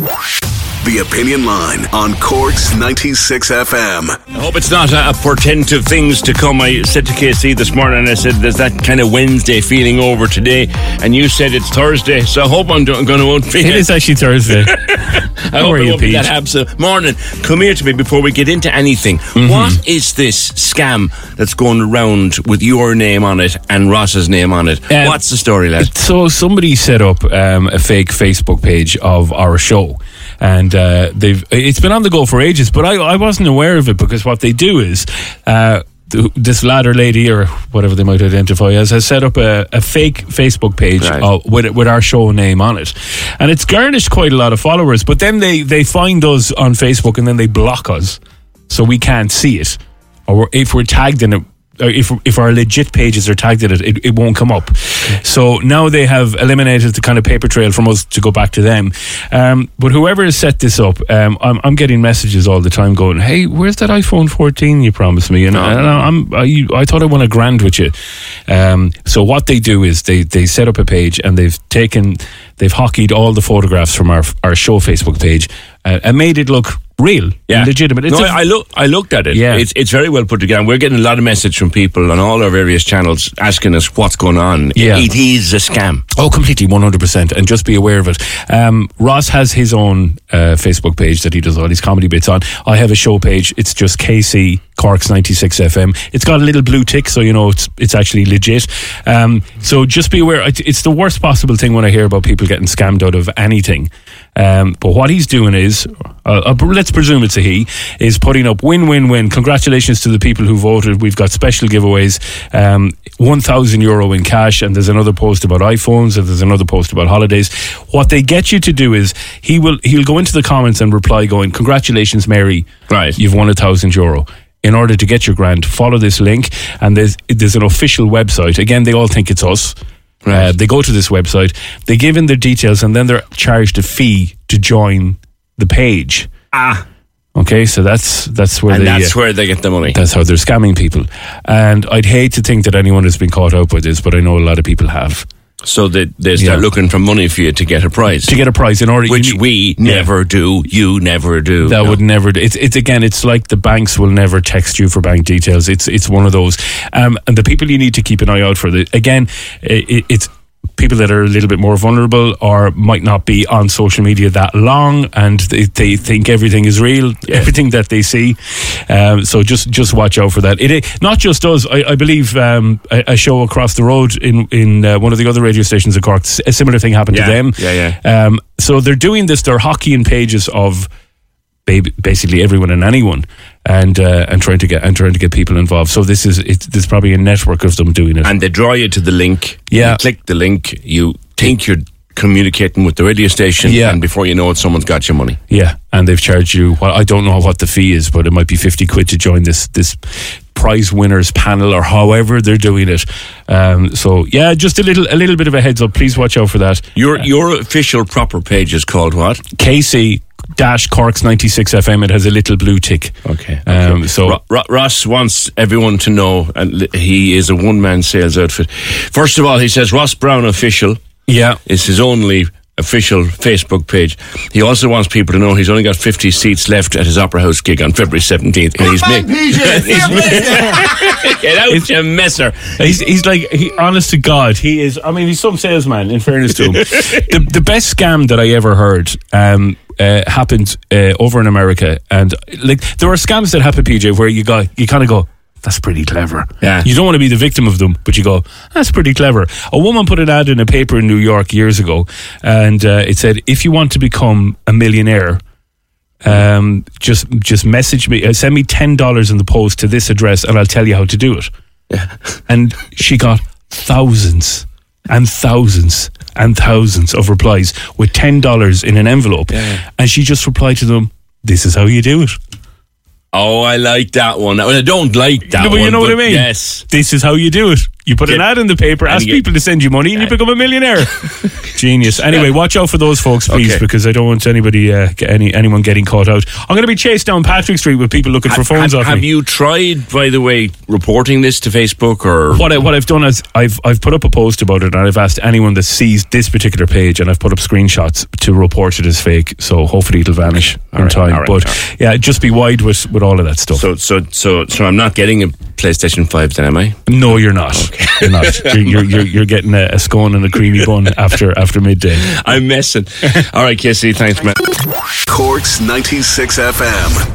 The Opinion Line on Cork's 96FM. I hope it's not a portent of things to come. I said to KC this morning, I said, there's that kind of Wednesday feeling over today, and you said it's Thursday, so I hope I'm going to outfit it. It is actually Thursday. How are you, Pete? That absolute morning. Come here to me before we get into anything. Mm-hmm. What is this scam that's going around with your name on it and Ross's name on it? What's the story, lad? So somebody set up a fake Facebook page of our show. And it's been on the go for ages, but I wasn't aware of it, because what they do is this lad or lady or whatever they might identify as has set up a fake Facebook page, right, with our show name on it, and it's garnished quite a lot of followers. But then they find us on Facebook and then they block us, so we can't see it, or if we're tagged in it. If our legit pages are tagged in it, it won't come up. So now they have eliminated the kind of paper trail from us to go back to them. But whoever has set this up, I'm getting messages all the time going, "Hey, where's that iPhone 14 you promised me?" And I thought I won $1,000 with you. So what they do is they set up a page and they've hockeyed all the photographs from our show Facebook page and made it look real, yeah, and legitimate. I looked at it. Yeah. It's very well put together. We're getting a lot of message from people on all our various channels asking us what's going on. Yeah. It is a scam. Oh, completely, 100%. And just be aware of it. Ross has his own Facebook page that he does all his comedy bits on. I have a show page. It's just KC Cork's 96FM. It's got a little blue tick, so you know it's actually legit. So just be aware. It's the worst possible thing when I hear about people getting scammed out of anything. But what he's doing is, let's presume it's a he, is putting up win-win-win. Congratulations to the people who voted. We've got special giveaways, €1,000 in cash, and there's another post about iPhones, and there's another post about holidays. What they get you to do is he'll go into the comments and reply going, "Congratulations, Mary. Right. You've won €1,000. In order to get your grand, follow this link," and there's an official website. Again, they all think it's us. Right. They go to this website, they give in their details, and then they're charged a fee to join the page. Okay, so that's where where they get the money. That's how they're scamming people. And I'd hate to think that anyone has been caught out by this, but I know a lot of people have. So they start looking for money for you to get a prize. To get a prize in order, which we never do. You never do. That would never do. It's again. It's like the banks will never text you for bank details. It's one of those. And the people you need to keep an eye out for. It's people that are a little bit more vulnerable or might not be on social media that long, and they think everything is real, everything that they see. So just watch out for that. It not just us. I believe a show across the road in one of the other radio stations in Cork, a similar thing happened to them. Yeah. So they're doing this. They're hockeying pages of basically everyone and anyone, and trying to get people involved. So there's probably a network of them doing it. And they draw you to the link. Yeah. You click the link. You think you're communicating with the radio station. Yeah. And before you know it, someone's got your money. Yeah. And they've charged you. Well, I don't know what the fee is, but it might be £50 to join this prize winners panel or however they're doing it. So yeah, just a little bit of a heads up. Please watch out for that. Your official proper page is called what? KC-Corks96FM. It has a little blue tick. Okay. So Ross wants everyone to know, and he is a one-man sales outfit. First of all, he says Ross Brown Official. Yeah, is his only official Facebook page. He also wants people to know he's only got 50 seats left at his Opera House gig on February 17th. And he's PJ. Get out, you messer. He's like, honest to God, he is. I mean, he's some salesman, in fairness to him. The best scam that I ever heard happened over in America. And like, there are scams that happen, PJ, where you kind of go, "That's pretty clever." Yeah. You don't want to be the victim of them, but you go, "That's pretty clever." A woman put an ad in a paper in New York years ago, and it said, "If you want to become a millionaire, just message me, send me $10 in the post to this address, and I'll tell you how to do it." Yeah. And she got thousands and thousands and thousands of replies with $10 in an envelope. Yeah. And she just replied to them, "This is how you do it." Oh, I like that one. I don't like that one. No, but you know what I mean? Yes. This is how you do it. You put an ad in the paper, ask people to send you money, and you become a millionaire. Genius. Anyway, watch out for those folks, please, because I don't want anybody, anyone getting caught out. I'm going to be chased down Patrick Street with people looking for phones off me. Have you tried, by the way, reporting this to Facebook or what I've done is I've put up a post about it, and I've asked anyone that sees this particular page, and I've put up screenshots to report it as fake. So hopefully it'll vanish in time. But yeah, just be wide with all of that stuff. So I'm not getting a PlayStation 5 then, am I? No, you're not. Okay. You're not. You're getting a scone and a creamy bun after midday. I'm messing. All right, KC, thanks, man. Cork's 96 FM.